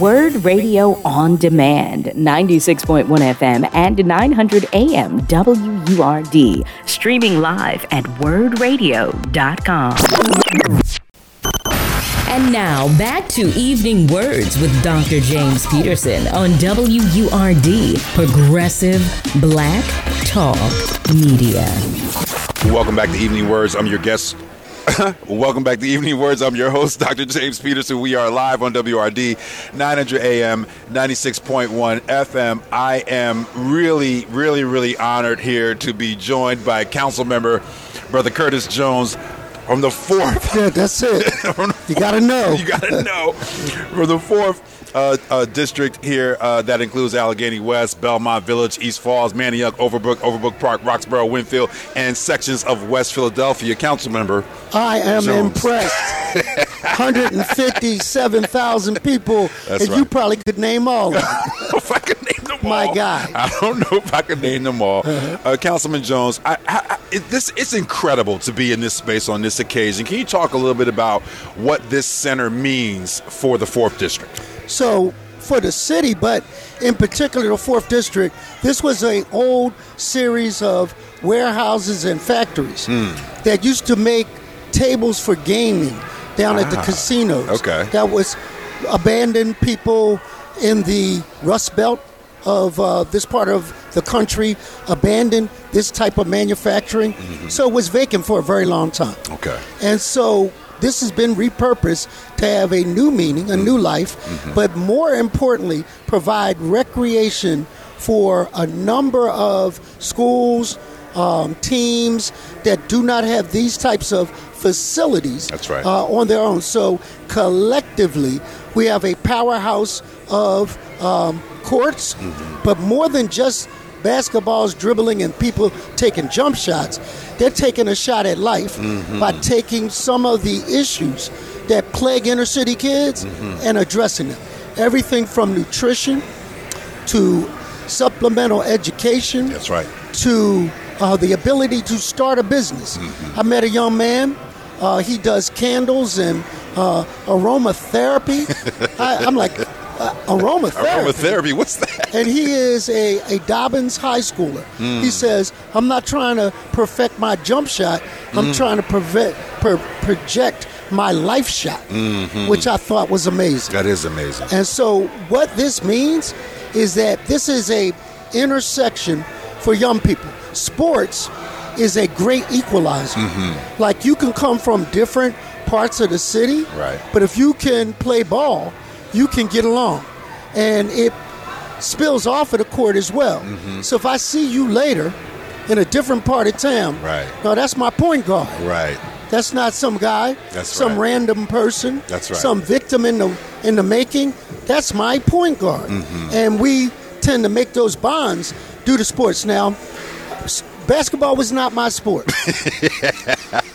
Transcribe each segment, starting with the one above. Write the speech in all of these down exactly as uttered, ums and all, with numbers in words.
WURD Radio On Demand, ninety-six point one F M and nine hundred A M W U R D. Streaming live at word radio dot com. And now, back to Evening Words with Doctor James Peterson on W U R D, Progressive Black Talk Media. Welcome back to Evening Words. I'm your guest. Welcome back to Evening Words. I'm your host, Doctor James Peterson. We are live on W U R D, nine hundred A M, ninety-six point one F M. I am really, really, really honored here to be joined by council member, Brother Curtis Jones, from the fourth. Yeah, that's it. You got to know. You got to know. From the fourth uh, uh, district here, uh, that includes Allegheny West, Belmont Village, East Falls, Manioc, Overbrook, Overbrook Park, Roxborough, Winfield, and sections of West Philadelphia. Councilmember I am Jones. Impressed. one hundred fifty-seven thousand people, that's and right. You probably could name all of them. If I could name them all. My God. I don't know if I could name them all. Uh-huh. Uh, Councilman Jones, I, I, I, it, this it's incredible to be in this space on this occasion. Can you talk a little bit about what this center means for the fourth district? So for the city, but in particular the fourth district, this was an old series of warehouses and factories mm. that used to make tables for gaming down ah, at the casinos. Okay. That was abandoned people in the Rust Belt of uh, this part of the country, abandoned this type of manufacturing. Mm-hmm. So it was vacant for a very long time. Okay. And so this has been repurposed to have a new meaning, a mm-hmm. new life, mm-hmm. but more importantly, provide recreation for a number of schools, um, teams that do not have these types of facilities. That's right. uh, on their own. So collectively, we have a powerhouse of um, courts, mm-hmm. but more than just basketballs dribbling and people taking jump shots. They're taking a shot at life mm-hmm. by taking some of the issues that plague inner city kids mm-hmm. and addressing them. Everything from nutrition to supplemental education. That's right. To uh, the ability to start a business. Mm-hmm. I met a young man. Uh, he does candles and uh, aromatherapy. I, I'm like... Uh, aromatherapy. Aromatherapy, what's that? And he is a, a Dobbins high schooler. Mm. He says, I'm not trying to perfect my jump shot. I'm mm. trying to prevent, per, project my life shot, mm-hmm. which I thought was amazing. That is amazing. And so what this means is that this is a intersection for young people. Sports is a great equalizer. Mm-hmm. Like you can come from different parts of the city, right? But if you can play ball, you can get along, and it spills off of the court as well. Mm-hmm. So if I see you later in a different part of town, right. No, that's my point guard. Right. That's not some guy, that's some right. random person, that's right. some victim in the in the making. That's my point guard, mm-hmm. and we tend to make those bonds due to sports. Now, basketball was not my sport.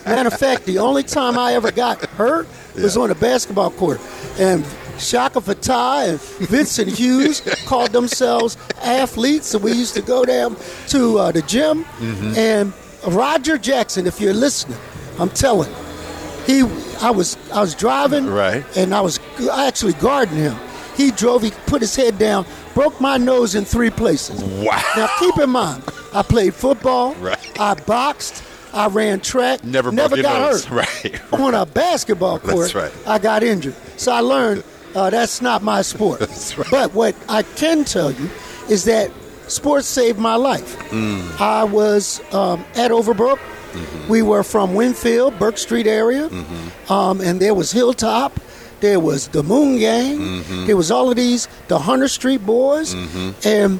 Matter of fact, the only time I ever got hurt was yeah. on a basketball court, and Shaka Fatah and Vincent Hughes called themselves athletes, and we used to go down to uh, the gym. Mm-hmm. And Roger Jackson, if you're listening, I'm telling you, he, I was, I was driving, right. and I was I actually guarding him. He drove, he put his head down, broke my nose in three places. Wow! Now keep in mind, I played football, right. I boxed, I ran track, never, never got nose. Hurt. Right. On a basketball court, that's right. I got injured, so I learned. Uh, that's not my sport. That's right. But what I can tell you is that sports saved my life. Mm. I was um, at Overbrook. Mm-hmm. We were from Winfield, Burke Street area. Mm-hmm. Um, and there was Hilltop. There was the Moon Gang. Mm-hmm. There was all of these, the Hunter Street boys. Mm-hmm. And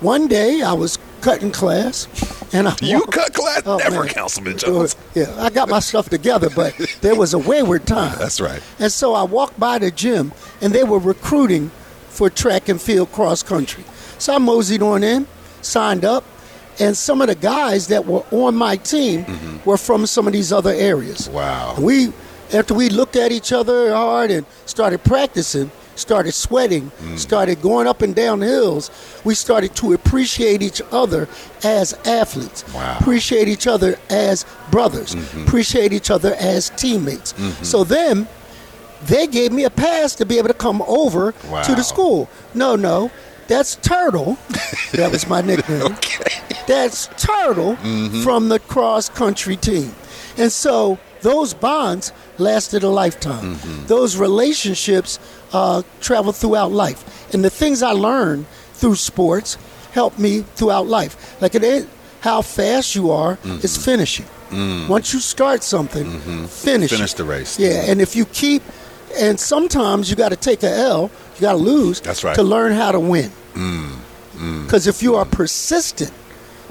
one day I was cutting class. And I you walked, cut class? Oh, Never, man. Councilman Jones. Yeah, I got my stuff together, but there was a wayward time. That's right. And so I walked by the gym, and they were recruiting for track and field cross country. So I moseyed on in, signed up, and some of the guys that were on my team mm-hmm. were from some of these other areas. Wow. And we, after we looked at each other hard and started practicing, started sweating, mm. started going up and down hills, we started to appreciate each other as athletes, wow. appreciate each other as brothers, mm-hmm. appreciate each other as teammates. Mm-hmm. So then they gave me a pass to be able to come over wow. to the school. No, no, that's Turtle. That was my nickname. Okay. That's Turtle mm-hmm. from the cross-country team. And so those bonds lasted a lifetime. Mm-hmm. Those relationships uh, traveled throughout life. And the things I learned through sports helped me throughout life. Like it, how fast you are mm-hmm. is finishing. Mm. Once you start something, mm-hmm. finish Finish it. the race. Yeah, and if you keep, and sometimes you got to take a L, you got to lose That's right. to learn how to win. Mm. Mm. 'Cause if you mm. are persistent,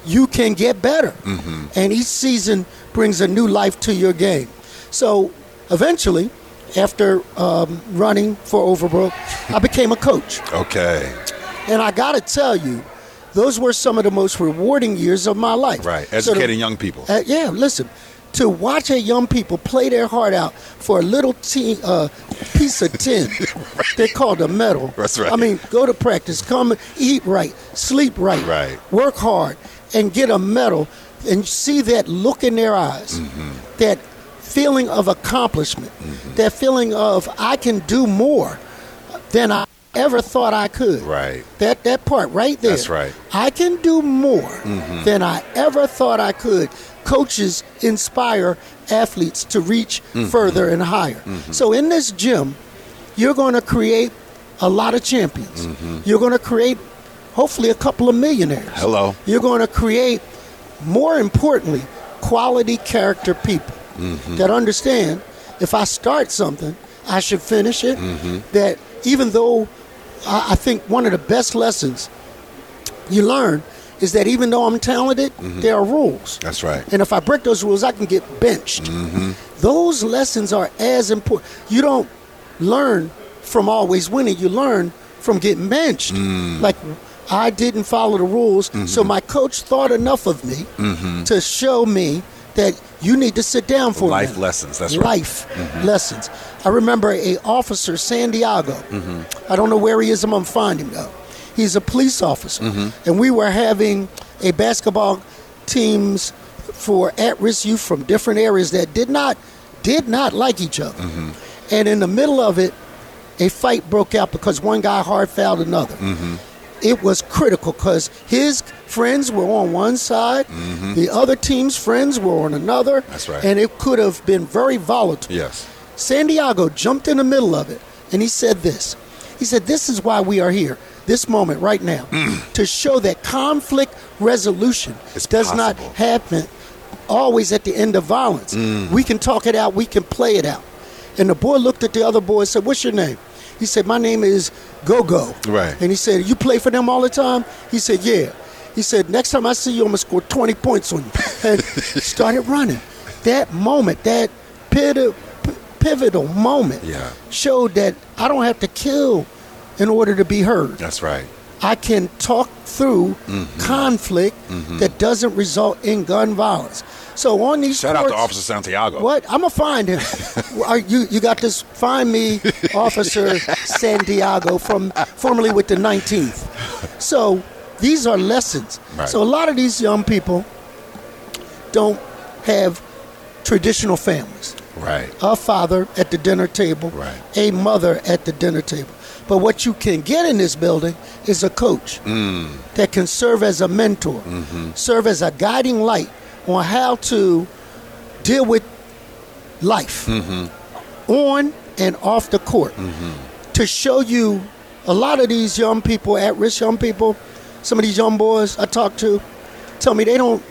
you can get better. Mm-hmm. And each season brings a new life to your game. So eventually, after um, running for Overbrook, I became a coach. Okay. And I got to tell you, those were some of the most rewarding years of my life. Right, educating so to, young people. Uh, yeah, listen, to watch a young people play their heart out for a little te- uh, piece of tin, right. they called a medal. That's right. I mean, go to practice, come eat right, sleep right, right, work hard, and get a medal, and see that look in their eyes, mm-hmm. that feeling of accomplishment, mm-hmm. that feeling of I can do more than I ever thought I could. Right. That that part right there. That's right. I can do more mm-hmm. than I ever thought I could. Coaches inspire athletes to reach mm-hmm. further and higher. Mm-hmm. So in this gym, you're going to create a lot of champions. Mm-hmm. You're going to create, hopefully, a couple of millionaires. Hello. You're going to create, more importantly, quality character people mm-hmm. that understand if I start something, I should finish it. Mm-hmm. That even though I think one of the best lessons you learn is that even though I'm talented, mm-hmm. there are rules. That's right. And if I break those rules, I can get benched. Mm-hmm. Those lessons are as important. You don't learn from always winning. You learn from getting benched. Mm. Like, I didn't follow the rules, mm-hmm. so my coach thought enough of me mm-hmm. to show me that you need to sit down for Life a minute. lessons, that's Life right. Life mm-hmm. lessons. I remember a officer, San Diego. Mm-hmm. I don't know where he is. I'm going to find him, though. He's a police officer. Mm-hmm. And we were having a basketball teams for at-risk youth from different areas that did not did not like each other. Mm-hmm. And in the middle of it, a fight broke out because one guy hard fouled another. Mm-hmm. It was critical because his friends were on one side, mm-hmm. the other team's friends were on another. That's right. And it could have been very volatile. Yes. San Diego jumped in the middle of it, and he said this. He said, this is why we are here, this moment right now, mm. to show that conflict resolution it's does possible. not happen always at the end of violence. Mm. We can talk it out. We can play it out. And the boy looked at the other boy and said, what's your name? He said, my name is Go-Go. Right. And he said, you play for them all the time? He said, yeah. He said, next time I see you, I'm going to score twenty points on you. And started running. That moment, that pivot, pivotal moment yeah. showed that I don't have to kill in order to be heard. That's right. I can talk through mm-hmm. conflict mm-hmm. that doesn't result in gun violence. So on these Shout sports, out to Officer Santiago. What? I'm going to find him. you, you got this. Find me, Officer Santiago, from, formerly with the nineteenth. So these are lessons. Right. So a lot of these young people don't have traditional families. Right. A father at the dinner table. Right. A mother at the dinner table. But what you can get in this building is a coach mm. that can serve as a mentor, mm-hmm. serve as a guiding light on how to deal with life mm-hmm. on and off the court mm-hmm. to show you a lot of these young people, at-risk young people, some of these young boys I talk to tell me they don't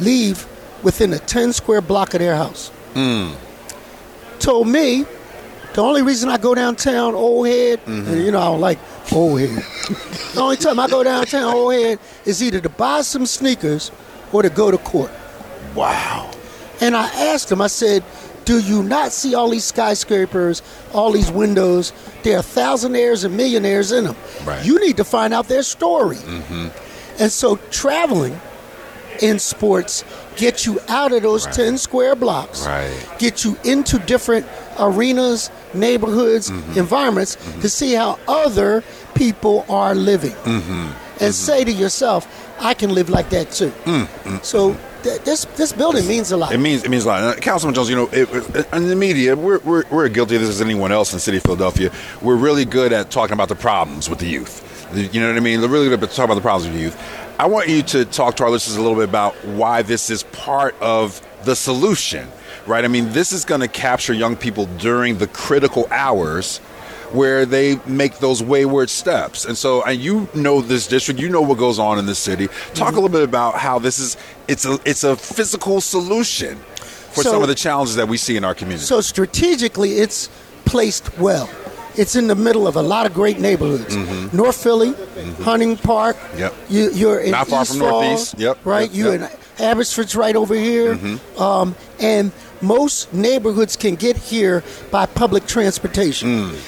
leave within a ten-square block of their house. Mm. Told me, the only reason I go downtown Old Head, mm-hmm. and you know I don't like Old Head. The only time I go downtown Old Head is either to buy some sneakers or to go to court. Wow. And I asked him, I said, do you not see all these skyscrapers, all these windows? There are thousandaires and millionaires in them. Right. You need to find out their story. Mm-hmm. And so traveling in sports get you out of those right. ten square blocks, right. get you into different arenas, neighborhoods, mm-hmm. environments mm-hmm. to see how other people are living. Mm-hmm. And mm-hmm. say to yourself, I can live like that too. Mm-hmm. So th- this this building means a lot. It means it means a lot. And Councilman Jones, you know, it, it, in the media, we're, we're we're guilty of this as anyone else in the city of Philadelphia. We're really good at talking about the problems with the youth. You know what I mean? They're really good at talking about the problems with the youth. I want you to talk to our listeners a little bit about why this is part of the solution, right? I mean, this is going to capture young people during the critical hours where they make those wayward steps. And so, and you know this district, you know what goes on in this city. Talk a little bit about how this is, it's a, it's a physical solution for so, some of the challenges that we see in our community. So strategically, it's placed well. It's in the middle of a lot of great neighborhoods. Mm-hmm. North Philly, mm-hmm. Hunting Park. Yep. You, you're in Not East far from Falls, Northeast. Yep. Right? Yep. You're yep. in Abbotsford's right over here. Mm-hmm. Um, and most neighborhoods can get here by public transportation. Mm.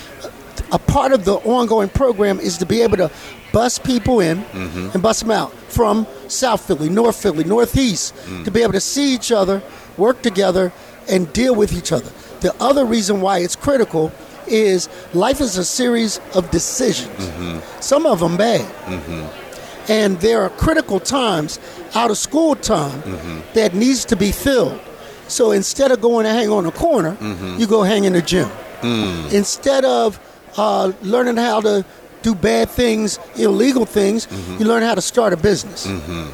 A part of the ongoing program is to be able to bus people in mm-hmm. and bus them out from South Philly, North Philly, Northeast, mm. to be able to see each other, work together, and deal with each other. The other reason why it's critical is life is a series of decisions, mm-hmm. some of them bad. Mm-hmm. And there are critical times, out of school time, mm-hmm. that needs to be filled. So instead of going to hang on a corner, mm-hmm. you go hang in the gym. Mm. Instead of Uh, learning how to do bad things, illegal things, mm-hmm. you learn how to start a business. Mm-hmm.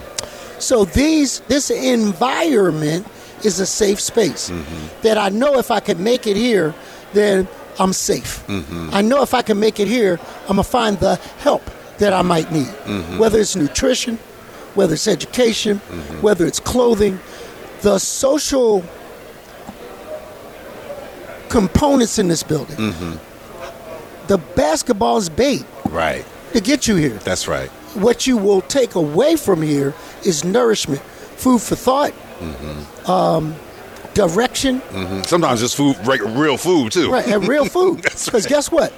So these, this environment is a safe space mm-hmm. that I know if I can make it here, then I'm safe. Mm-hmm. I know if I can make it here, I'm gonna find the help that I might need, mm-hmm. whether it's nutrition, whether it's education, mm-hmm. whether it's clothing. The social components in this building. Mm-hmm. The basketball's bait right. to get you here. That's right. What you will take away from here is nourishment, food for thought, mm-hmm. um, direction. Mm-hmm. Sometimes just food, real food too. Right, and real food. Because right. guess what?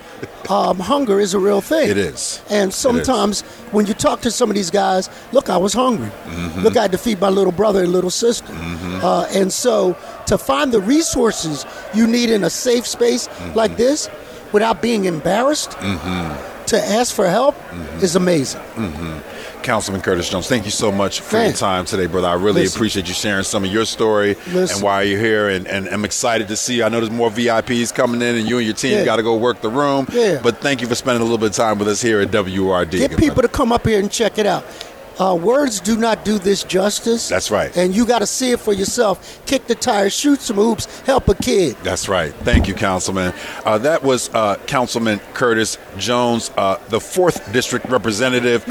Um, hunger is a real thing. It is. And sometimes is. when you talk to some of these guys, look, I was hungry. Mm-hmm. Look, I had to feed my little brother and little sister. Mm-hmm. Uh, and so to find the resources you need in a safe space mm-hmm. like this, without being embarrassed mm-hmm. to ask for help mm-hmm. is amazing. Mm-hmm. Councilman Curtis Jones, thank you so much for Thanks. your time today, brother. I really Listen. appreciate you sharing some of your story Listen. and why you're here. And, and I'm excited to see you. I know there's more V I Ps coming in, and you and your team yeah. got to go work the room. Yeah. But thank you for spending a little bit of time with us here at W U R D. Get people brother. to come up here and check it out. Uh, words do not do this justice. That's right. And you got to see it for yourself. Kick the tires, shoot some hoops, help a kid. That's right. Thank you, Councilman. Uh, that was uh, Councilman Curtis Jones, uh, the fourth District Representative.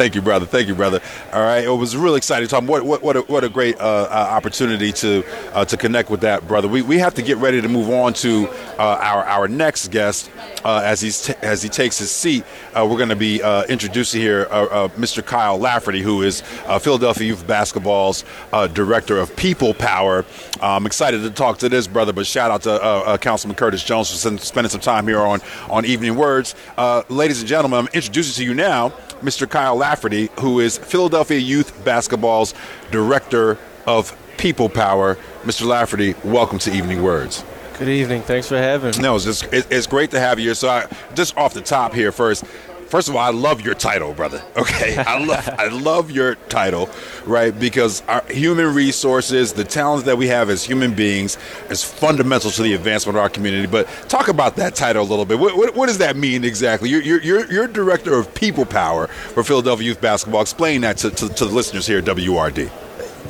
Thank you, brother. Thank you, brother. All right. It was really exciting to talk. What, what, what, a, what a great uh, uh, opportunity to uh, to connect with that, brother. We we have to get ready to move on to uh, our our next guest uh, as he's t- as he takes his seat. Uh, we're going to be uh, introducing here uh, uh, Mister Kyle Lafferty, who is uh, Philadelphia Youth Basketball's uh, Director of People Power. Uh, I'm excited to talk to this brother, but shout out to uh, uh, Councilman Curtis Jones for spending some time here on, on Evening Words. Uh, ladies and gentlemen, I'm introducing to you now Mister Kyle Lafferty, who is Philadelphia Youth Basketball's Director of People Power. Mister Lafferty, welcome to Evening Words. Good evening. Thanks for having me. No, it's just, it, it's great to have you here. So I, just off the top here first, first of all, I love your title, brother. Okay, I love I love your title, right? Because our human resources, the talents that we have as human beings, is fundamental to the advancement of our community. But talk about that title a little bit. What, what, what does that mean exactly? You're, you're you're you're Director of People Power for Philadelphia Youth Basketball. Explain that to, to, to the listeners here at W U R D.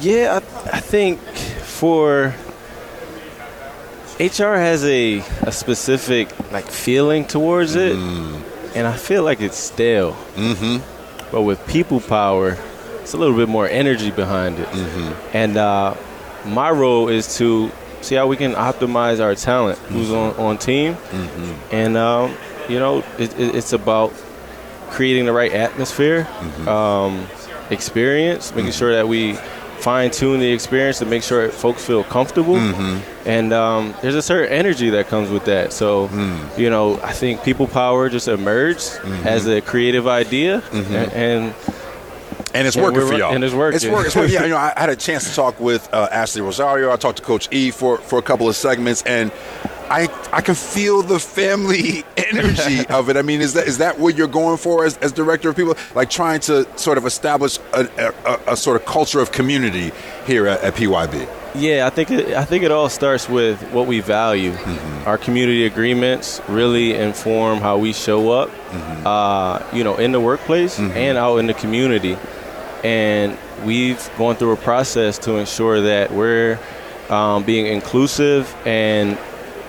Yeah, I, I think for H R has a a specific like feeling towards it. Mm. And I feel like it's stale. Mm-hmm. But with people power, it's a little bit more energy behind it. Mm-hmm. And uh, my role is to see how we can optimize our talent, mm-hmm. who's on, on team. Mm-hmm. And, um, you know, it, it, it's about creating the right atmosphere, mm-hmm. um, experience, making mm-hmm. sure that we fine-tune the experience to make sure folks feel comfortable. Mm-hmm. And um, there's a certain energy that comes with that. So, mm. you know, I think people power just emerged mm-hmm. as a creative idea. Mm-hmm. And, and and it's and working for y'all. And it's working. It's working. It's working. Yeah, you know, I had a chance to talk with uh, Ashley Rosario. I talked to Coach E for, for a couple of segments. And I, I can feel the family energy of it. I mean, is that is that what you're going for as, as director of people? Like trying to sort of establish a, a, a sort of culture of community here at, at P Y B? Yeah, I think it, I think it all starts with what we value. Mm-hmm. Our community agreements really inform how we show up, mm-hmm. uh, you know, in the workplace mm-hmm. and out in the community. And we've gone through a process to ensure that we're um, being inclusive and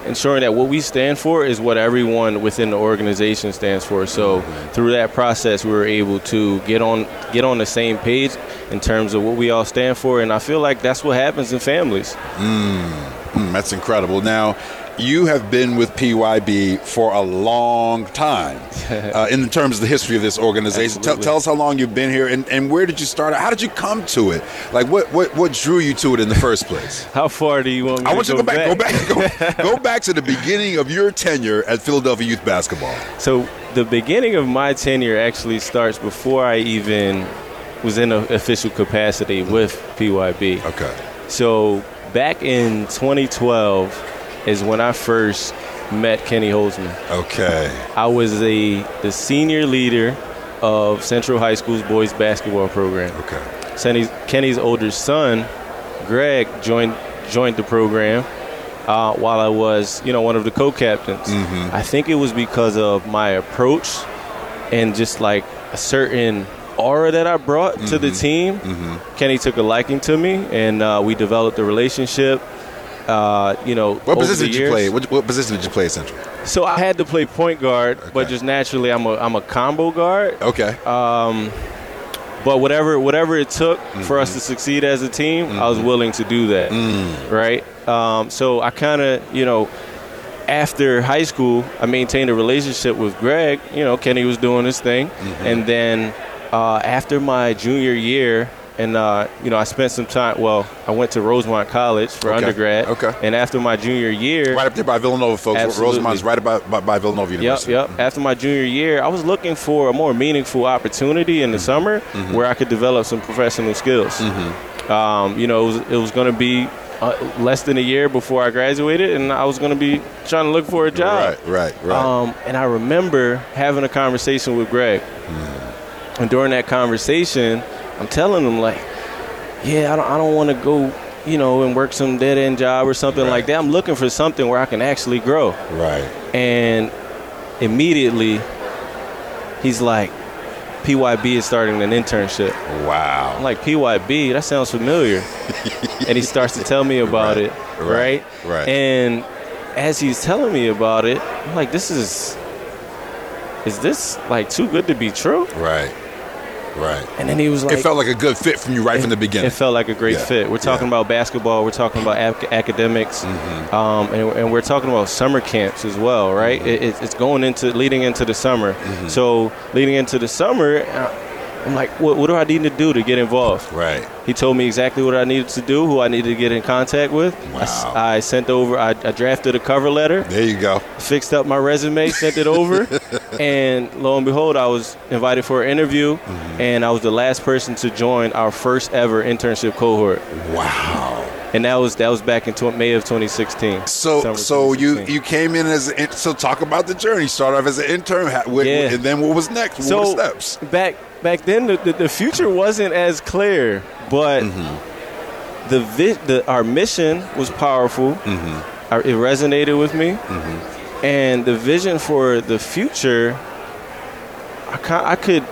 ensuring that what we stand for is what everyone within the organization stands for. So through that process, we were able to get on get on the same page in terms of what we all stand for. And I feel like that's what happens in families. Mm, mm, that's incredible. Now, you have been with P Y B for a long time uh, in terms of the history of this organization. Tell, tell us how long you've been here and, and where did you start? How did you come to it? Like, what, what, what drew you to it in the first place? How far do you want me I to want go, you to go back? Go back, go, go back to the beginning of your tenure at Philadelphia Youth Basketball. So the beginning of my tenure actually starts before I even was in an official capacity with P Y B. Okay. So back in twenty twelve... is when I first met Kenny Holtzman. Okay. I was a, the senior leader of Central High School's boys basketball program. Okay. Kenny's, Kenny's older son, Greg, joined joined the program uh, while I was, you know, one of the co-captains. Mm-hmm. I think it was because of my approach and just like a certain aura that I brought mm-hmm. to the team. Mm-hmm. Kenny took a liking to me, and uh, we developed a relationship. Uh, you know, what position did you play? What, what position did you play at Central? So I had to play point guard, okay. but just naturally, I'm a I'm a combo guard. Okay. Um, but whatever whatever it took mm-hmm. for us to succeed as a team, mm-hmm. I was willing to do that. Mm. Right. Um, so I kind of you know, after high school, I maintained a relationship with Greg. You know, Kenny was doing his thing, mm-hmm. and then uh, after my junior year. And, uh, you know, I spent some time, well, I went to Rosemont College for okay. undergrad. Okay. And after my junior year. Right up there by Villanova, folks. Absolutely. Rosemont's right by, by, by Villanova University. Yep, yep. Mm-hmm. After my junior year, I was looking for a more meaningful opportunity in the mm-hmm. summer mm-hmm. where I could develop some professional skills. Mm-hmm. Um, you know, it was, it was going to be uh, less than a year before I graduated, and I was going to be trying to look for a job. Right, right, right. Um, and I remember having a conversation with Greg. Mm-hmm. And during that conversation, I'm telling them, like, yeah, I don't, I don't want to go, you know, and work some dead-end job or something right. like that. I'm looking for something where I can actually grow. Right. And immediately, he's like, P Y B is starting an internship. Wow. I'm like, P Y B? That sounds familiar. And he starts to tell me about right. it, right? right? Right. And as he's telling me about it, I'm like, this is, is this, like, too good to be true? Right. Right. And then he was like... It felt like a good fit from you right it, from the beginning. It felt like a great yeah. fit. We're talking yeah. about basketball. We're talking about ac- academics. Mm-hmm. Um, and, and we're talking about summer camps as well, right? Mm-hmm. It, it, it's going into... Leading into the summer. Mm-hmm. So, leading into the summer, I'm like, what, what do I need to do to get involved? Right. He told me exactly what I needed to do, who I needed to get in contact with. Wow. I, I sent over... I, I drafted a cover letter. There you go. Fixed up my resume, sent it over. And lo and behold, I was invited for an interview, mm-hmm. and I was the last person to join our first ever internship cohort. Wow. And that was that was back in May of twenty sixteen. So so you, you came in as – so talk about the journey. Start off as an intern, yeah. and then what was next? What so were the steps? Back, back then, the, the, the future wasn't as clear, but mm-hmm. the, the our mission was powerful. Mm-hmm. I, it resonated with me. Mm-hmm. And the vision for the future, I, I could,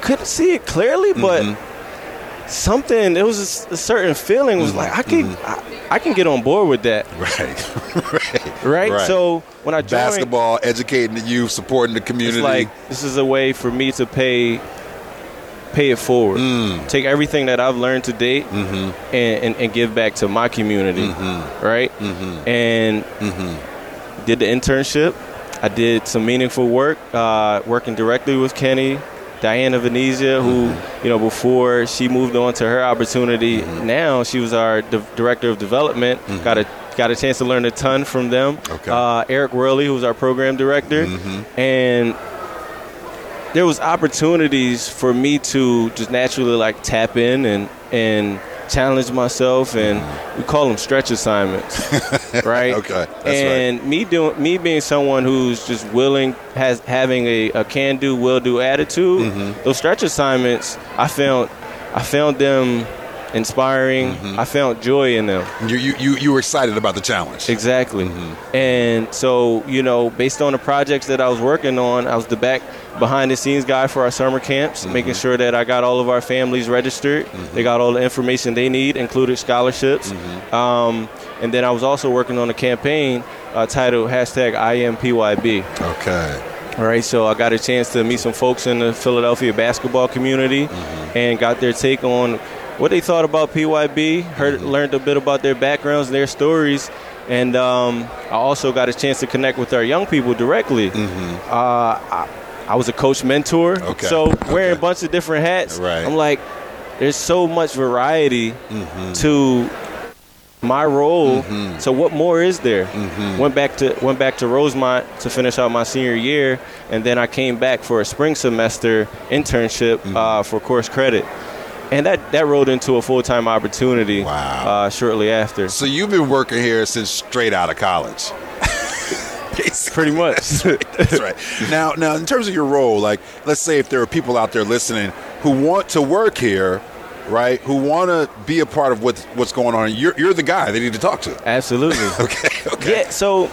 couldn't see it clearly, but mm-hmm. something, it was a, a certain feeling was mm-hmm. like, I can, mm-hmm. I, I can get on board with that. Right. right. right. Right. So when I joined. Basketball, educating the youth, supporting the community. It's like, this is a way for me to pay pay it forward. Mm. Take everything that I've learned to date mm-hmm. and, and, and give back to my community. Mm-hmm. Right. Mm-hmm. And. Mm-hmm. Did the internship. I did some meaningful work, uh, working directly with Kenny, Diana Venezia, who, mm-hmm. you know, before she moved on to her opportunity, mm-hmm. now she was our de- director of development, mm-hmm. got a got a chance to learn a ton from them. Okay. Uh, Eric Worley, who was our program director. Mm-hmm. And there was opportunities for me to just naturally, like, tap in and, and challenge myself. And mm-hmm. we call them stretch assignments. right? Okay, that's and right. me doing me being someone who's just willing, has having a, a can-do, will-do attitude. Mm-hmm. Those stretch assignments, I found, I found them inspiring. Mm-hmm. I found joy in them. You you you you were excited about the challenge. Exactly. Mm-hmm. And so, you know, based on the projects that I was working on, I was the back behind the scenes guy for our summer camps, mm-hmm. making sure that I got all of our families registered. Mm-hmm. They got all the information they need, including scholarships. Mm-hmm. Um, and then I was also working on a campaign uh, titled hashtag I M P Y B. Okay. All right, so I got a chance to meet some folks in the Philadelphia basketball community, mm-hmm. and got their take on what they thought about P Y B, heard, mm-hmm. learned a bit about their backgrounds, their stories, and um, I also got a chance to connect with our young people directly. Mm-hmm. Uh, I, I was a coach mentor, okay. so wearing okay. a bunch of different hats, right. I'm like, there's so much variety mm-hmm. to my role, mm-hmm. so what more is there? Mm-hmm. Went back to went back to Rosemont to finish out my senior year, and then I came back for a spring semester internship mm-hmm. uh, for course credit. And that, that rolled into a full-time opportunity wow. uh, shortly after. So you've been working here since straight out of college. Pretty much. That's right. That's right. Now, now, in terms of your role, like, let's say if there are people out there listening who want to work here, right, who want to be a part of what's, what's going on, you're, you're the guy they need to talk to. Absolutely. okay, okay. Yeah, so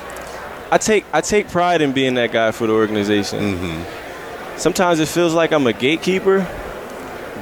I take, I take pride in being that guy for the organization. Mm-hmm. Sometimes it feels like I'm a gatekeeper,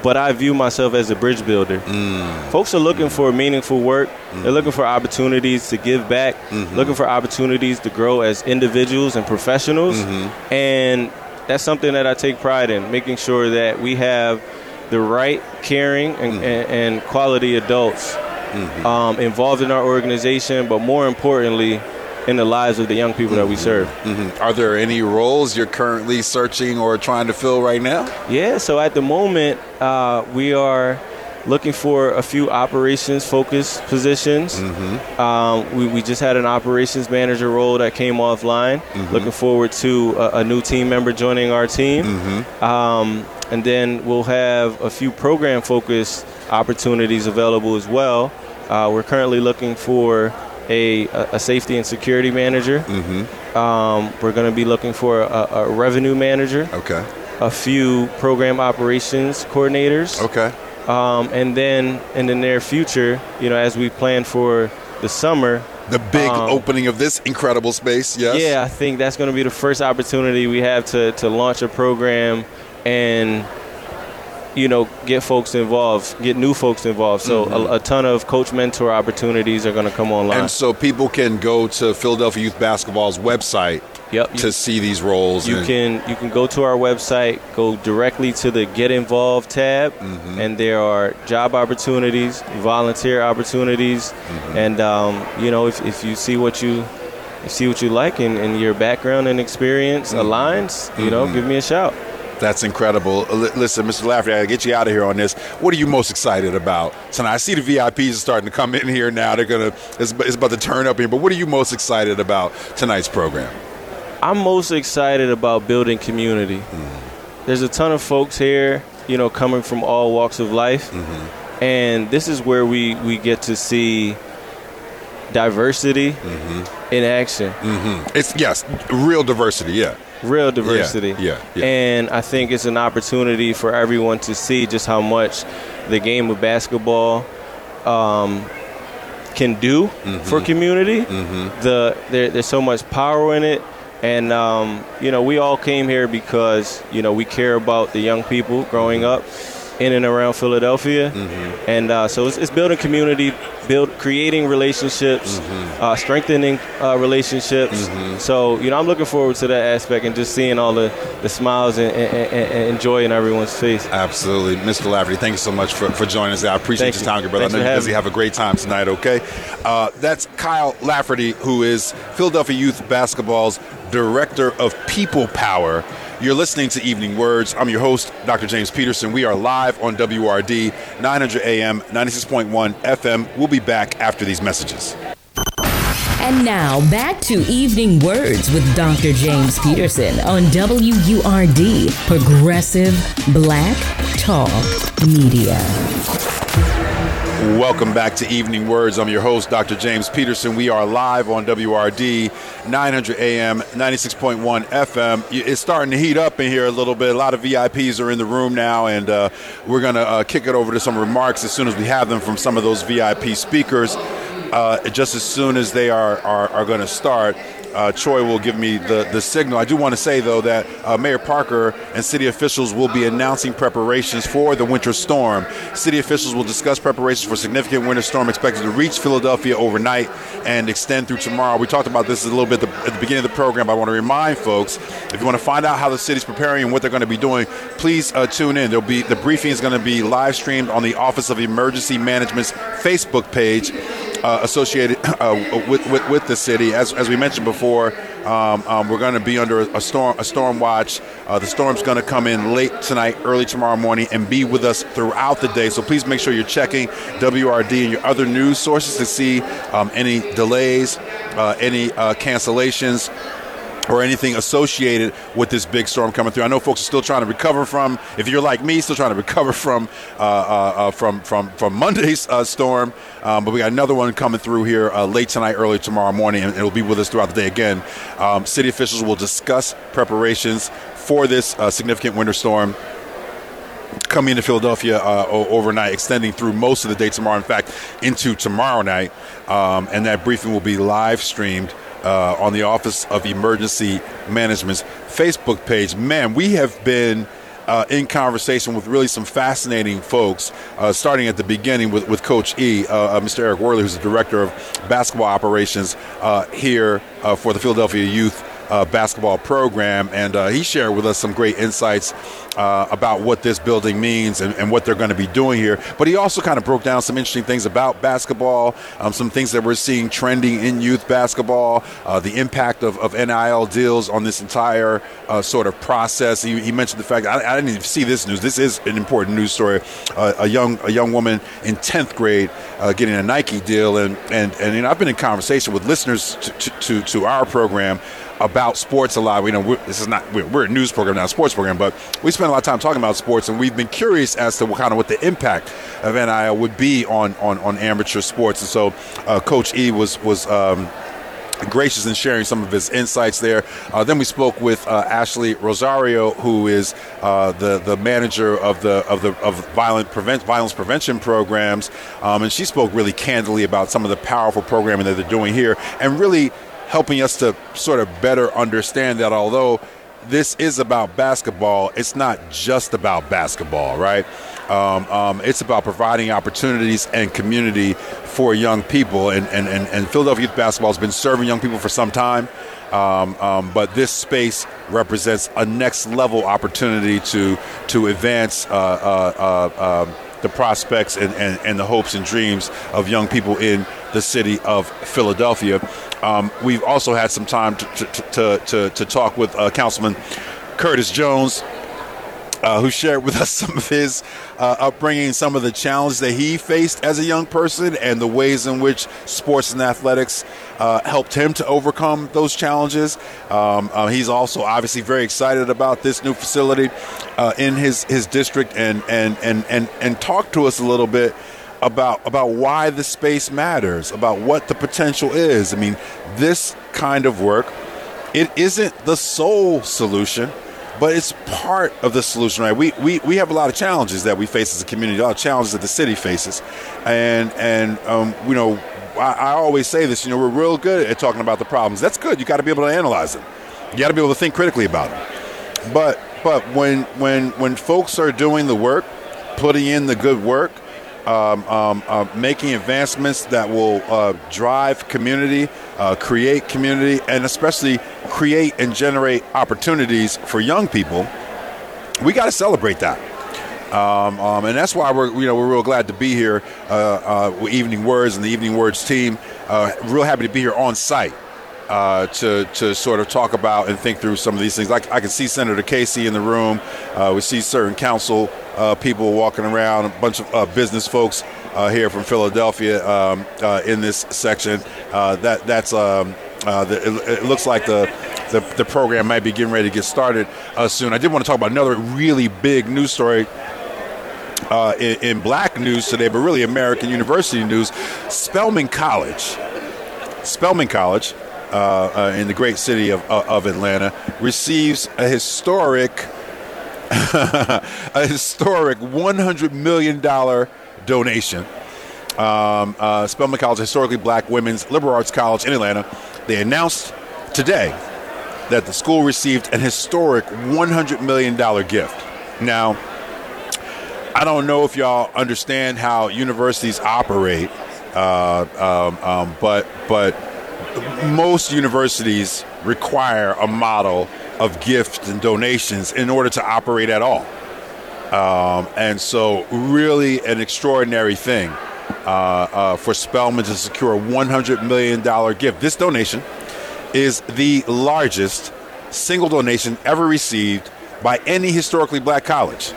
but I view myself as a bridge builder. Mm. Folks are looking mm. for meaningful work. Mm. They're looking for opportunities to give back, mm-hmm. looking for opportunities to grow as individuals and professionals. Mm-hmm. And that's something that I take pride in, making sure that we have the right caring and, mm-hmm. and, and quality adults mm-hmm. um, involved in our organization, but more importantly, in the lives of the young people mm-hmm. that we serve. Mm-hmm. Are there any roles you're currently searching or trying to fill right now? Yeah, so at the moment, uh, we are looking for a few operations-focused positions. Mm-hmm. Um, we, we just had an operations manager role that came offline. Mm-hmm. Looking forward to a, a new team member joining our team. Mm-hmm. Um, and then we'll have a few program-focused opportunities available as well. Uh, we're currently looking for A, a safety and security manager. Mm-hmm. Um, we're going to be looking for a, a revenue manager. Okay. A few program operations coordinators. Okay. Um, and then in the near future, you know, as we plan for the summer, the big um, opening of this incredible space. Yes. Yeah, I think that's going to be the first opportunity we have to to launch a program and, you know, get folks involved, get new folks involved. So mm-hmm. a, a ton of coach mentor opportunities are going to come online. And so people can go to Philadelphia Youth Basketball's website yep. to you, see these roles. You and can you can go to our website, go directly to the Get Involved tab, mm-hmm. and there are job opportunities, volunteer opportunities. Mm-hmm. And, um, you know, if, if you see what you see what you like and, and your background and experience mm-hmm. aligns, you mm-hmm. know, give me a shout. That's incredible. Listen, Mister Lafferty, I gotta get you out of here on this. What are you most excited about tonight? I see the V I Ps are starting to come in here now. They're gonna, it's, it's about to turn up here. But what are you most excited about tonight's program? I'm most excited about building community. Mm-hmm. There's a ton of folks here, you know, coming from all walks of life, mm-hmm. and this is where we we get to see diversity mm-hmm. in action. Mm-hmm. It's yes, real diversity. Yeah. Real diversity. Yeah, yeah, yeah. And I think it's an opportunity for everyone to see just how much the game of basketball um, can do mm-hmm. for community. Mm-hmm. The there, there's so much power in it. And, um, you know, we all came here because, you know, we care about the young people growing mm-hmm. up in and around Philadelphia. Mm-hmm. And uh, so it's, it's building community, build, creating relationships, mm-hmm. uh, strengthening uh, relationships. Mm-hmm. So, you know, I'm looking forward to that aspect and just seeing all the, the smiles and, and, and, and joy in everyone's face. Absolutely. Mister Lafferty, thank you so much for, for joining us. I appreciate thank your time, you. brother. Thanks I know you're busy. Me. Have a great time tonight, okay? Uh, that's Kyle Lafferty, who is Philadelphia Youth Basketball's Director of People Power. You're listening to Evening Words. I'm your host, Doctor James Peterson. We are live on W R D, nine hundred A M, ninety-six point one F M. We'll be back after these messages. And now, back to Evening Words with Doctor James Peterson on W U R D, Progressive Black Talk Media. Welcome back to Evening Words. I'm your host, Doctor James Peterson. We are live on W R D, nine hundred A M, ninety-six point one F M. It's starting to heat up in here a little bit. A lot of V I Ps are in the room now, and uh, we're going to uh, kick it over to some remarks as soon as we have them from some of those V I P speakers. Uh, just as soon as they are, are, are going to start, uh, Troy will give me the, the signal. I do want to say, though, that uh, Mayor Parker and city officials will be announcing preparations for the winter storm. City officials will discuss preparations for significant winter storm expected to reach Philadelphia overnight and extend through tomorrow. We talked about this a little bit at the beginning of the program, but I want to remind folks, if you want to find out how the city's preparing and what they're going to be doing, please uh, tune in. There'll be the briefing is going to be live streamed on the Office of Emergency Management's Facebook page. Uh, associated uh, with, with with the city, as as we mentioned before, um, um, we're going to be under a, a storm a storm watch. Uh, the storm's going to come in late tonight, early tomorrow morning, and be with us throughout the day. So please make sure you're checking W R D and your other news sources to see um, any delays, uh, any uh, cancellations, or anything associated with this big storm coming through. I know folks are still trying to recover from, if you're like me, still trying to recover from uh, uh, from, from, from Monday's uh, storm. Um, but we got another one coming through here uh, late tonight, early tomorrow morning, and it'll be with us throughout the day. Again, um, city officials will discuss preparations for this uh, significant winter storm coming into Philadelphia uh, overnight, extending through most of the day tomorrow, in fact, into tomorrow night. Um, and that briefing will be live streamed Uh, on the Office of Emergency Management's Facebook page. Man, we have been uh, in conversation with really some fascinating folks, uh, starting at the beginning with, with Coach E, uh, uh, Mister Eric Worley, who's the Director of Basketball Operations uh, here uh, for the Philadelphia Youth Uh, basketball program, and uh, he shared with us some great insights uh, about what this building means and, and what they're going to be doing here. But he also kind of broke down some interesting things about basketball, um, some things that we're seeing trending in youth basketball, uh, the impact of, of N I L deals on this entire uh, sort of process. He, he mentioned the fact that I, I didn't even see this news. This is an important news story. Uh, a young a young woman in tenth grade uh, getting a Nike deal, and and and you know, I've been in conversation with listeners to to, to, to our program about sports a lot. We know we're, this is not we're, we're a news program, not a sports program, but we spend a lot of time talking about sports, and we've been curious as to what kind of what the impact of N I L would be on on, on amateur sports. And so, uh, Coach E was was. Um, gracious in sharing some of his insights there. Uh, then we spoke with uh, Ashley Rosario, who is uh, the the manager of the of the of violent prevent violence prevention programs, um, and she spoke really candidly about some of the powerful programming that they're doing here, and really helping us to sort of better understand that although this is about basketball, it's not just about basketball, right? Um, um, it's about providing opportunities and community for young people. And, and, and, and Philadelphia Youth Basketball has been serving young people for some time. Um, um, but this space represents a next level opportunity to to advance uh, uh, uh, uh, the prospects and, and, and the hopes and dreams of young people in the city of Philadelphia. Um, we've also had some time to, to, to, to, to talk with uh, Councilman Curtis Jones, Uh, who shared with us some of his uh, upbringing, some of the challenges that he faced as a young person, and the ways in which sports and athletics uh, helped him to overcome those challenges. Um, uh, he's also obviously very excited about this new facility uh, in his, his district, and and and and and talked to us a little bit about about why the space matters, about what the potential is. I mean, this kind of work, it isn't the sole solution, but it's part of the solution, right? We we we have a lot of challenges that we face as a community, a lot of challenges that the city faces. And, and um, you know, I, I always say this, you know, we're real good at talking about the problems. That's good. You got to be able to analyze them. You got to be able to think critically about them. But but when when when folks are doing the work, putting in the good work, um, um, uh, making advancements that will uh, drive community, Uh, create community, and especially create and generate opportunities for young people, we got to celebrate that. Um, um, and that's why we're, you know, we're real glad to be here uh, uh, with Evening Words and the Evening Words team. Uh, real happy to be here on site uh, to to sort of talk about and think through some of these things. Like I can see Senator Casey in the room. Uh, we see certain council uh, people walking around, a bunch of uh, business folks Uh, here from Philadelphia um, uh, in this section. Uh, that that's um, uh, the, it, it looks like the, the the program might be getting ready to get started uh, soon. I did want to talk about another really big news story uh, in, in black news today, but really American University news. Spelman College, Spelman College uh, uh, in the great city of, uh, of Atlanta receives a historic a historic one hundred million dollars donation. Um, uh, Spelman College, historically black women's liberal arts college in Atlanta, they announced today that the school received an historic one hundred million dollars gift. Now, I don't know if y'all understand how universities operate, uh, um, um, but but most universities require a model of gifts and donations in order to operate at all. Um, and so really an extraordinary thing uh, uh, for Spelman to secure a one hundred million dollars gift. This donation is the largest single donation ever received by any historically black college.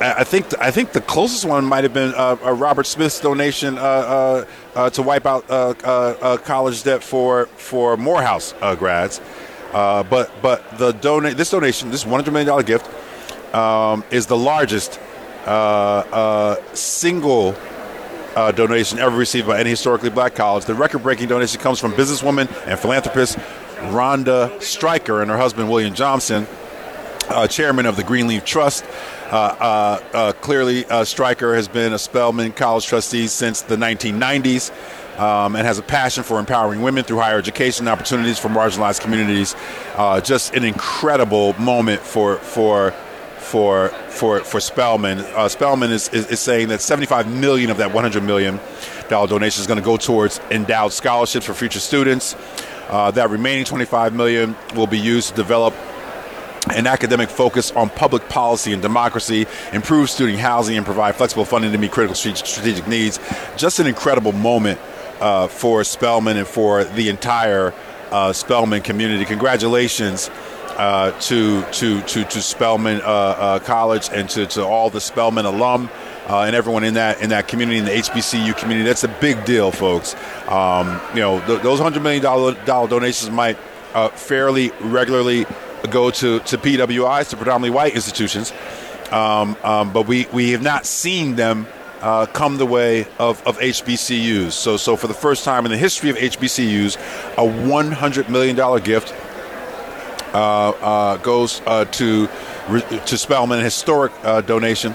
I think th- I think the closest one might have been uh, uh, Robert Smith's donation uh, uh, uh, to wipe out uh, uh, uh, college debt for for Morehouse uh, grads. Uh, but but the donate this donation, this one hundred million dollars gift, um, is the largest uh, uh, single Uh, donation ever received by any historically black college. The record-breaking donation comes from businesswoman and philanthropist Rhonda Stryker and her husband William Johnson, uh, chairman of the Greenleaf Trust. Uh, uh, uh, clearly, uh, Stryker has been a Spelman College trustee since the nineteen nineties um, and has a passion for empowering women through higher education opportunities for marginalized communities. Uh, just an incredible moment for for. For for for Spelman, uh, Spelman is, is, is saying that seventy-five million of that one hundred million dollars donation is going to go towards endowed scholarships for future students. Uh, that remaining twenty-five million dollars will be used to develop an academic focus on public policy and democracy, improve student housing, and provide flexible funding to meet critical strategic needs. Just an incredible moment uh, for Spelman and for the entire uh, Spelman community. Congratulations. Uh, to to to to Spelman uh, uh, College and to, to all the Spelman alum uh, and everyone in that in that community, in the H B C U community. That's a big deal, folks. Um, you know, th- those one hundred million dollars donations might uh, fairly regularly go to, to P W Is, to predominantly white institutions, um, um, but we, we have not seen them Uh, come the way of, of H B C Us. So so for the first time in the history of H B C Us, a one hundred million dollars gift Uh, uh, goes uh, to to Spelman, a historic uh, donation,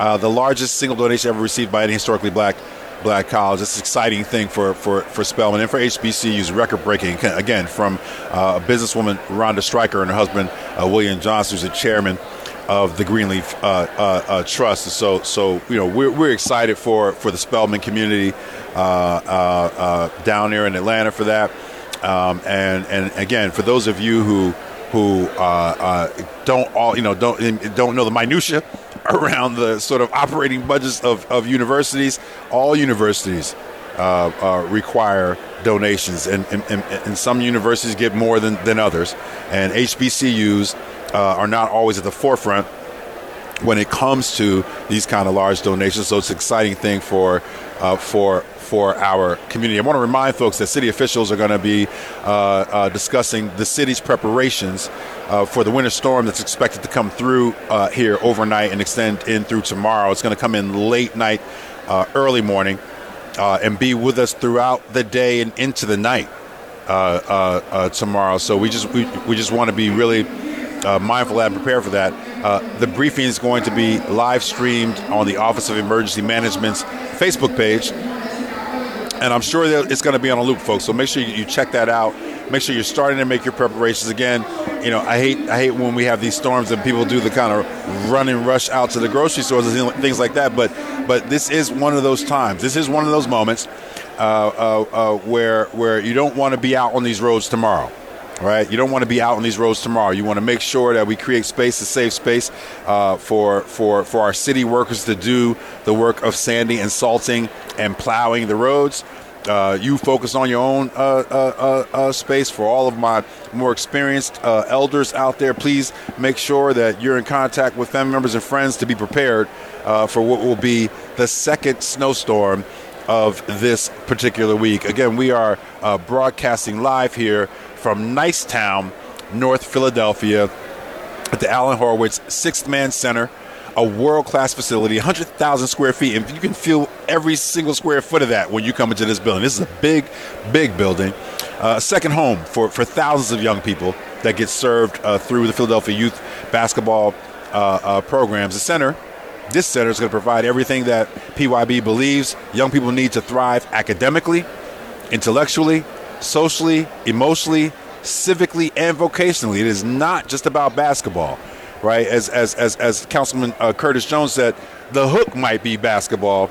uh, the largest single donation ever received by any historically black black college. It's an exciting thing for, for, for Spelman and for H B C Us, record-breaking, again, from uh, businesswoman Rhonda Stryker and her husband, uh, William Johnson, who's the chairman of the Greenleaf uh, uh, uh, Trust. So, so you know, we're, we're excited for, for the Spelman community uh, uh, uh, down there in Atlanta for that. Um, and and again, for those of you who who uh, uh, don't all you know don't don't know the minutiae around the sort of operating budgets of, of universities, all universities uh, uh, require donations, and, and, and, and some universities get more than, than others. And H B C Us uh, are not always at the forefront when it comes to these kind of large donations. So it's an exciting thing for uh, for. for our community. I want to remind folks that city officials are going to be uh, uh, discussing the city's preparations uh, for the winter storm that's expected to come through uh, here overnight and extend in through tomorrow. It's going to come in late night, uh, early morning, uh, and be with us throughout the day and into the night uh, uh, uh, tomorrow. So we just we, we just want to be really uh, mindful and prepared for that. Uh, the briefing is going to be live streamed on the Office of Emergency Management's Facebook page. And I'm sure that it's going to be on a loop, folks. So make sure you check that out. Make sure you're starting to make your preparations. Again, you know, I hate I hate when we have these storms and people do the kind of run and rush out to the grocery stores and things like that. But but this is one of those times. This is one of those moments uh, uh, uh, where where you don't want to be out on these roads tomorrow. Right, you don't want to be out on these roads tomorrow. You want to make sure that we create space, a safe space uh, for for for our city workers to do the work of sanding and salting and plowing the roads. Uh, you focus on your own uh, uh, uh, space. For all of my more experienced uh, elders out there, please make sure that you're in contact with family members and friends to be prepared uh, for what will be the second snowstorm of this particular week. Again, we are uh, broadcasting live here from Nicetown, North Philadelphia, at the Alan Horvitz Sixth Man Center, a world-class facility, one hundred thousand square feet, and you can feel every single square foot of that when you come into this building. This is a big, big building. Uh, second home for, for thousands of young people that get served uh, through the Philadelphia Youth Basketball uh, uh, programs. The center, this center is going to provide everything that P Y B believes young people need to thrive academically, intellectually, socially, emotionally, civically, and vocationally. It is not just about basketball, right? As as as, as Councilman uh, Curtis Jones said, the hook might be basketball,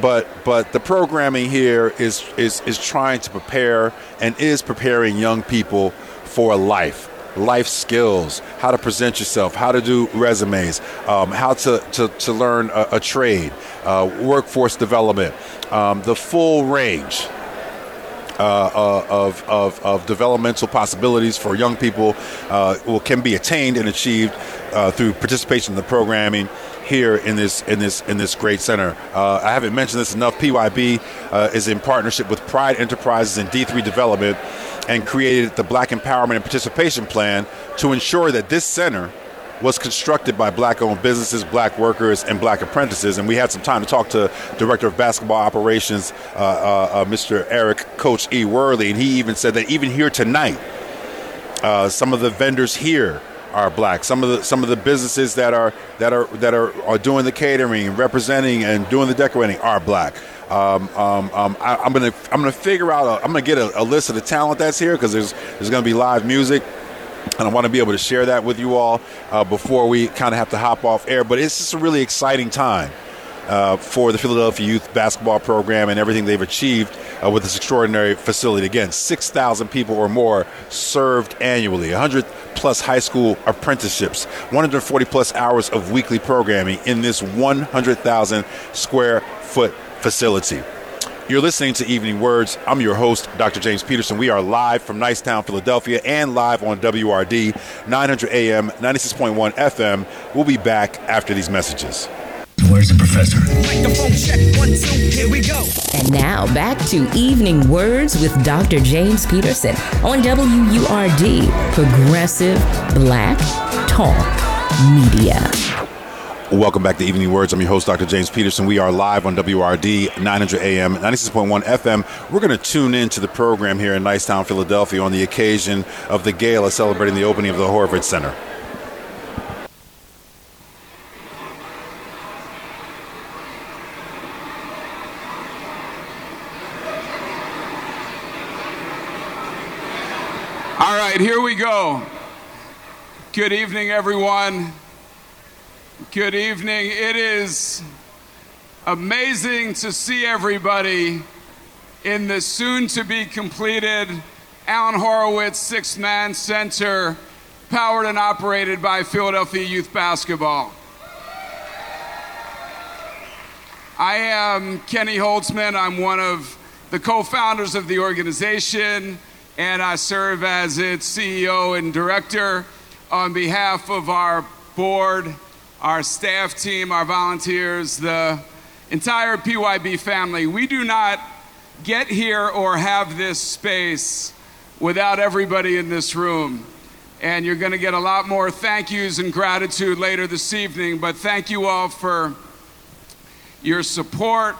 but but the programming here is is is trying to prepare and is preparing young people for life. Life skills, how to present yourself, how to do resumes, um, how to, to, to learn a, a trade, uh, workforce development, um, the full range uh, of, of, of developmental possibilities for young people uh, will, can be attained and achieved uh, through participation in the programming here in this in this in this great center. Uh, I haven't mentioned this enough. P Y B uh, is in partnership with Pride Enterprises and D three Development, and created the Black Empowerment and Participation Plan to ensure that this center was constructed by Black-owned businesses, Black workers, and Black apprentices. And we had some time to talk to Director of Basketball Operations, uh, uh, uh, Mister Eric Coach E. Worley, and he even said that even here tonight, uh, some of the vendors here are Black. Some of the some of the businesses that are that are that are, are doing the catering, representing, and doing the decorating are Black. Um, um, um, I, I'm gonna I'm gonna figure out a, I'm gonna get a, a list of the talent that's here, because there's there's gonna be live music, and I want to be able to share that with you all uh, before we kind of have to hop off air. But it's just a really exciting time uh, for the Philadelphia Youth Basketball Program and everything they've achieved uh, with this extraordinary facility. Again, six thousand people or more served annually, one hundred plus high school apprenticeships, one hundred forty plus hours of weekly programming in this one hundred thousand square foot facility. You're listening to Evening Words. I'm your host, Doctor James Peterson. We are live from Nicetown, Philadelphia, and live on W R D, nine hundred A M, ninety-six point one F M. We'll be back after these messages. Where's the professor? Microphone check, one, two, here we go. And now back to Evening Words with Doctor James Peterson on W U R D, Progressive Black Talk Media. Welcome back to Evening Words. I'm your host, Doctor James Peterson. We are live on W R D, nine hundred A M, ninety-six point one F M. We're going to tune in to the program here in Nicetown, Philadelphia on the occasion of the gala celebrating the opening of the Horvitz Center. All right, here we go. Good evening, everyone. Good evening. It is amazing to see everybody in the soon-to-be completed Alan Horvitz Sixth Man Center, powered and operated by Philadelphia Youth Basketball. I am Kenny Holtzman. I'm one of the co-founders of the organization, and I serve as its C E O and director on behalf of our board, our staff team, our volunteers, the entire P Y B family. We do not get here or have this space without everybody in this room. And you're gonna get a lot more thank yous and gratitude later this evening, but thank you all for your support,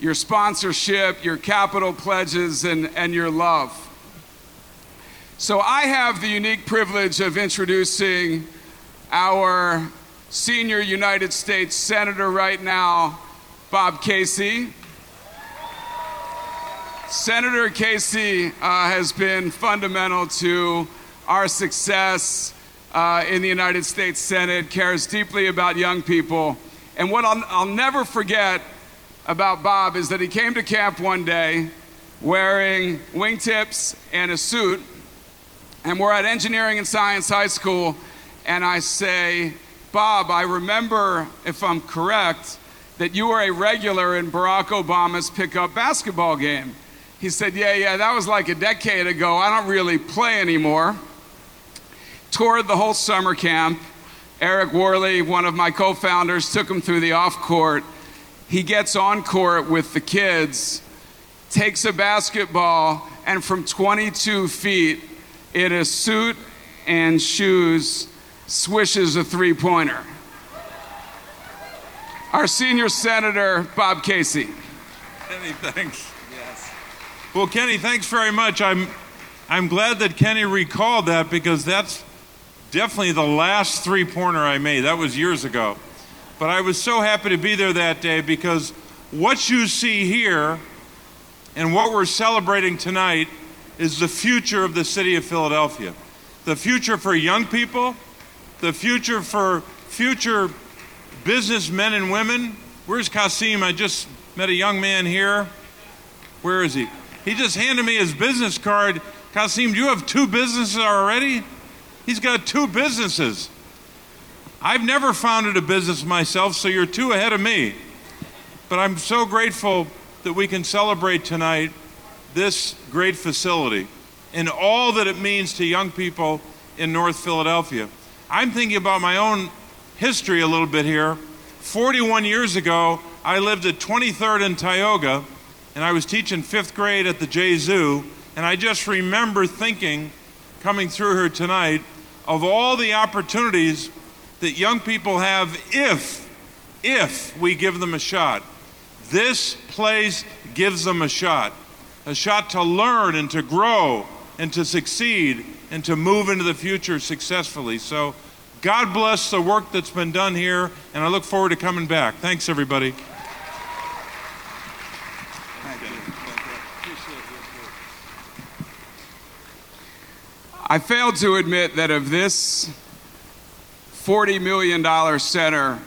your sponsorship, your capital pledges, and, and your love. So I have the unique privilege of introducing our Senior United States Senator right now, Bob Casey. Senator Casey uh, has been fundamental to our success uh, in the United States Senate, cares deeply about young people. And what I'll, I'll never forget about Bob is that he came to camp one day wearing wingtips and a suit, and we're at Engineering and Science High School, and I say, "Bob, I remember, if I'm correct, that you were a regular in Barack Obama's pickup basketball game." He said, yeah, yeah, that was like a decade ago. I don't really play anymore." Toured the whole summer camp. Eric Worley, one of my co-founders, took him through the off-court. He gets on court with the kids, takes a basketball, and from twenty-two feet, in a suit and shoes, swishes a three-pointer. our senior senator, Bob Casey. Kenny, thanks. Yes. Well, Kenny, thanks very much. I'm, I'm glad that Kenny recalled that, because that's definitely the last three-pointer I made. That was years ago. But I was so happy to be there that day, because what you see here and what we're celebrating tonight is the future of the city of Philadelphia. The future for young people, the future for future businessmen and women. Where's Kasim? I just met a young man here. Where is he? He just handed me his business card. Kasim, do you have two businesses already? He's got two businesses. I've never founded a business myself, so you're two ahead of me. But I'm so grateful that we can celebrate tonight this great facility and all that it means to young people in North Philadelphia. I'm thinking about my own history a little bit here. forty-one years ago, I lived at twenty-third and Tioga, and I was teaching fifth grade at the J Zoo, and I just remember thinking, coming through here tonight, of all the opportunities that young people have if, if we give them a shot. This place gives them a shot. A shot to learn and to grow and to succeed and to move into the future successfully. So God bless the work that's been done here, and I look forward to coming back. Thanks, everybody. Thank you. I failed to admit that of this forty million dollar center,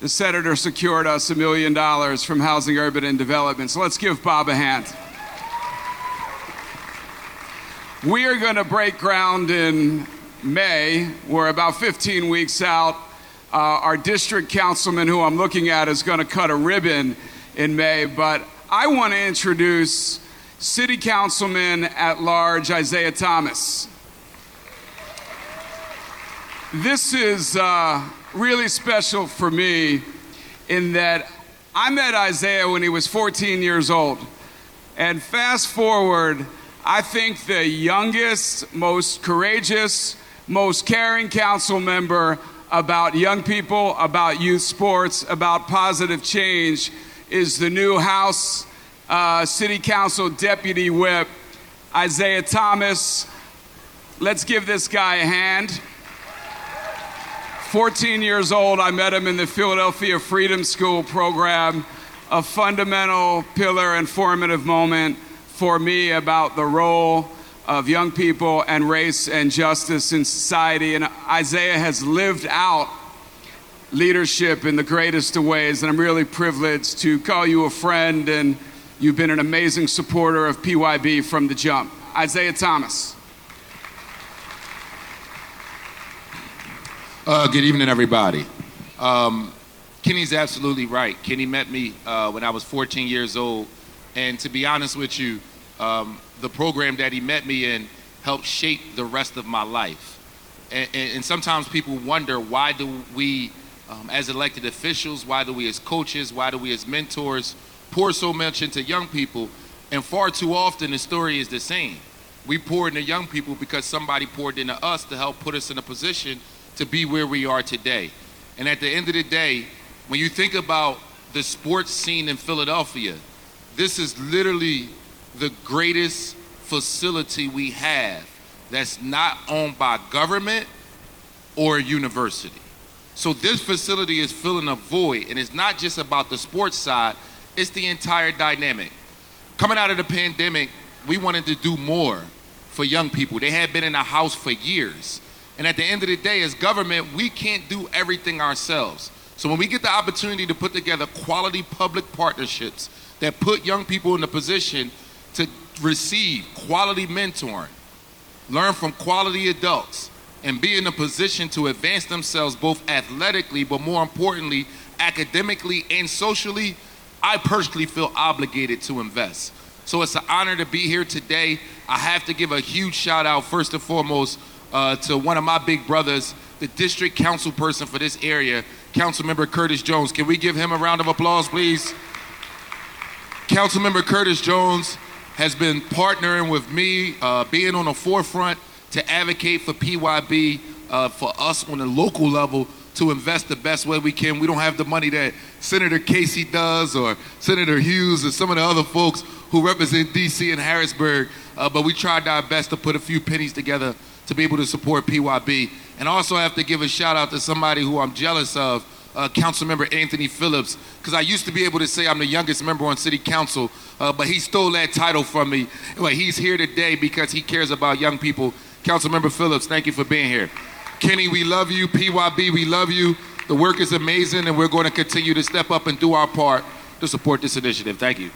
the senator secured us a million dollars from Housing, Urban, and Development. So let's give Bob a hand. We are going to break ground in May. We're about fifteen weeks out. Uh, our district councilman, who I'm looking at, is going to cut a ribbon in May. But I want to introduce City Councilman at Large Isaiah Thomas. This is uh, really special for me in that I met Isaiah when he was fourteen years old. And fast forward, I think the youngest, most courageous, most caring council member about young people, about youth sports, about positive change is the new House uh, City Council Deputy Whip, Isaiah Thomas. Let's give this guy a hand. fourteen years old, I met him in the Philadelphia Freedom School program, a fundamental pillar and formative moment for me about the role of young people and race and justice in society. And Isaiah has lived out leadership in the greatest of ways, and I'm really privileged to call you a friend, and you've been an amazing supporter of P Y B from the jump. Isaiah Thomas. Uh, good evening, everybody. Um, Kenny's absolutely right. Kenny met me uh, when I was fourteen years old, and to be honest with you, um, the program that he met me in helped shape the rest of my life. And, and, and sometimes people wonder, why do we, um, as elected officials, why do we as coaches, why do we as mentors, pour so much into young people? And far too often the story is the same. We pour into young people because somebody poured into us to help put us in a position to be where we are today. And at the end of the day, when you think about the sports scene in Philadelphia, this is literally the greatest facility we have that's not owned by government or university. So this facility is filling a void, and it's not just about the sports side, it's the entire dynamic. Coming out of the pandemic, we wanted to do more for young people. They had been in the house for years. And at the end of the day, as government, we can't do everything ourselves. So when we get the opportunity to put together quality public partnerships that put young people in a position to receive quality mentoring, learn from quality adults, and be in a position to advance themselves both athletically, but more importantly, academically and socially, I personally feel obligated to invest. So it's an honor to be here today. I have to give a huge shout out, first and foremost, uh, to one of my big brothers, the district council person for this area, Councilmember Curtis Jones. Can we give him a round of applause, please? Councilmember Curtis Jones has been partnering with me, uh, being on the forefront to advocate for P Y B, uh, for us on the local level to invest the best way we can. We don't have the money that Senator Casey does or Senator Hughes and some of the other folks who represent D C and Harrisburg, uh, but we tried our best to put a few pennies together to be able to support P Y B. And also I have to give a shout out to somebody who I'm jealous of, uh, Councilmember Anthony Phillips, because I used to be able to say I'm the youngest member on City Council, uh, but he stole that title from me. Anyway, he's here today because he cares about young people. Councilmember Phillips, thank you for being here. Kenny, we love you. P Y B, we love you. The work is amazing, and we're going to continue to step up and do our part to support this initiative. Thank you.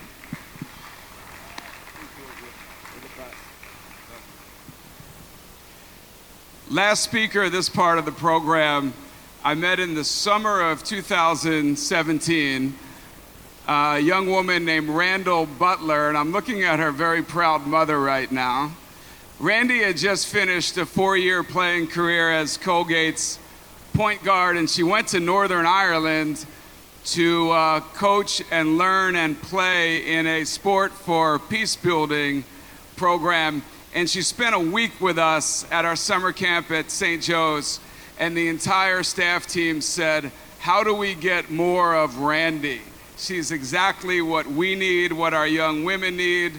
Last speaker of this part of the program, I met in the summer of two thousand seventeen a young woman named Randi Butler, and I'm looking at her very proud mother right now. Randi had just finished a four-year playing career as Colgate's point guard, and she went to Northern Ireland to uh, coach and learn and play in a sport for peace building program. And she spent a week with us at our summer camp at Saint Joe's, and the entire staff team said, how do we get more of Randi? She's exactly what we need, what our young women need.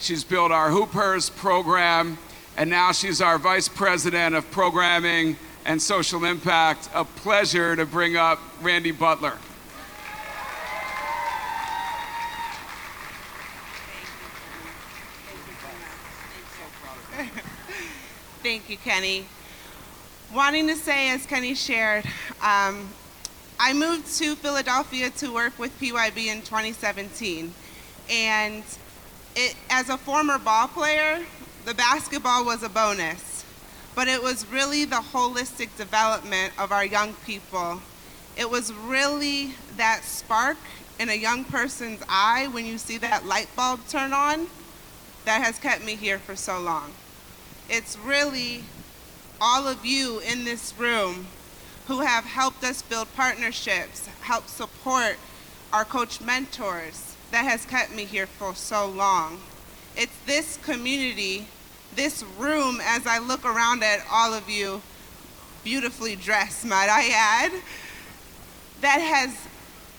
She's built our Hoopers program, and now she's our Vice President of Programming and Social Impact. A pleasure to bring up Randi Butler. Thank you, Kenny. Wanting to say, as Kenny shared, um, I moved to Philadelphia to work with P Y B in twenty seventeen. And it, as a former ball player, the basketball was a bonus. But it was really the holistic development of our young people. It was really that spark in a young person's eye when you see that light bulb turn on that has kept me here for so long. It's really all of you in this room who have helped us build partnerships, helped support our coach mentors that has kept me here for so long. It's this community, this room, as I look around at all of you, beautifully dressed, might I add, that has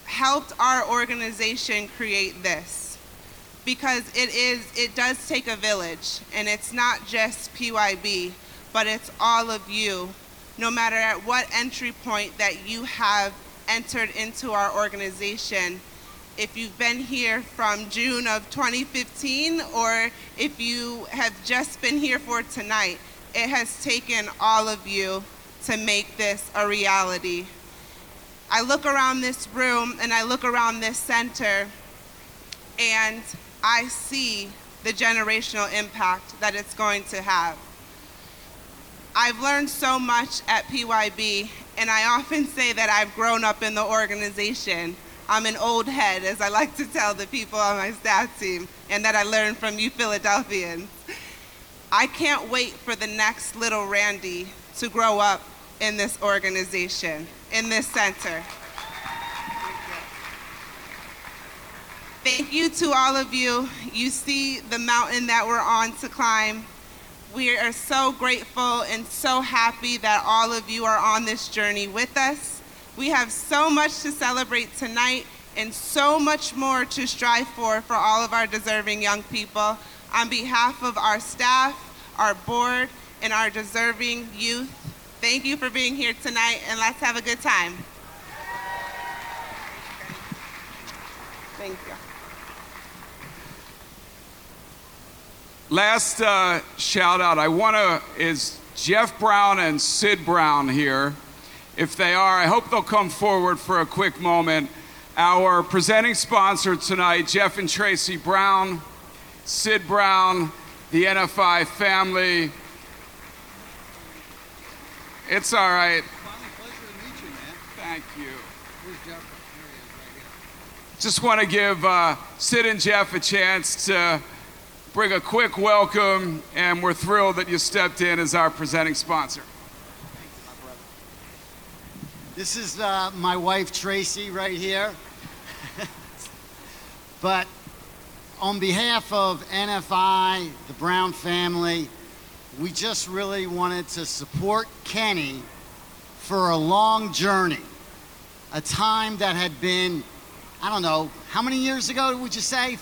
helped our organization create this. Because it is, it does take a village, and it's not just P Y B, but it's all of you, no matter at what entry point that you have entered into our organization. If you've been here from June of twenty fifteen, or if you have just been here for tonight, it has taken all of you to make this a reality. I look around this room, and I look around this center, and I see the generational impact that it's going to have. I've learned so much at P Y B, and I often say that I've grown up in the organization. I'm an old head, as I like to tell the people on my staff team, and that I learned from you Philadelphians. I can't wait for the next little Randi to grow up in this organization, in this center. Thank you to all of you. You see the mountain that we're on to climb. We are so grateful and so happy that all of you are on this journey with us. We have so much to celebrate tonight and so much more to strive for for all of our deserving young people. On behalf of our staff, our board, and our deserving youth, thank you for being here tonight, and let's have a good time. Thank you. Last uh, shout out I want to is Jeff Brown and Sid Brown here. If they are, I hope they'll come forward for a quick moment. Our presenting sponsor tonight, Jeff and Tracy Brown, Sid Brown, the N F I family. It's all right. It's finally a pleasure to meet you, man. Thank you. Where's Jeff? There he is, right here. Just want to give uh, Sid and Jeff a chance to bring a quick welcome, and we're thrilled that you stepped in as our presenting sponsor. Thanks, my brother. This is uh, my wife, Tracy, right here. But on behalf of N F I, the Brown family, we just really wanted to support Kenny for a long journey, a time that had been, I don't know, how many years ago would you say?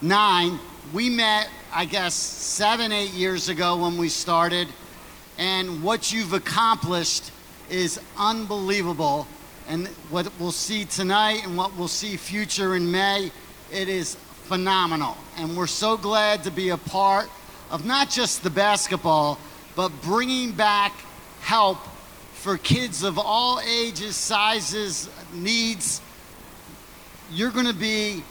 Nine. We met, I guess, seven, eight years ago when we started, and what you've accomplished is unbelievable. And what we'll see tonight and what we'll see future in May, it is phenomenal. And we're so glad to be a part of not just the basketball, but bringing back help for kids of all ages, sizes, needs. You're gonna be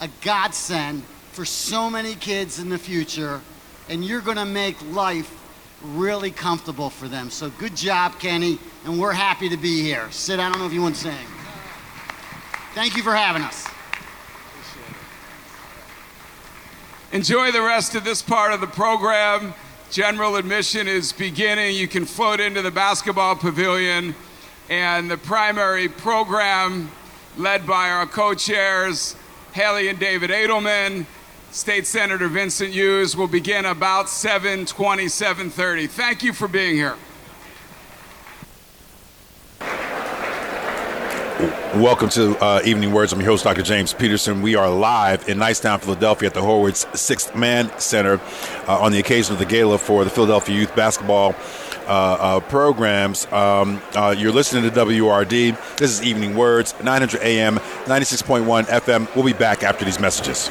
a godsend for so many kids in the future, and you're gonna make life really comfortable for them. So good job, Kenny, and we're happy to be here. Sid, I don't know if you want to sing. Thank you for having us. Enjoy the rest of this part of the program. General admission is beginning. You can float into the basketball pavilion, and the primary program, led by our co-chairs, Haley and David Adelman, State Senator Vincent Hughes, will begin about seven twenty, seven thirty. Thank you for being here. Welcome to uh, Evening Words. I'm your host, Doctor James Peterson. We are live in Nicetown, Philadelphia at the Horvitz Sixth Man Center uh, on the occasion of the gala for the Philadelphia Youth Basketball uh, uh, programs. Um, uh, you're listening to W U R D. This is Evening Words, nine hundred A M, ninety-six point one F M. We'll be back after these messages.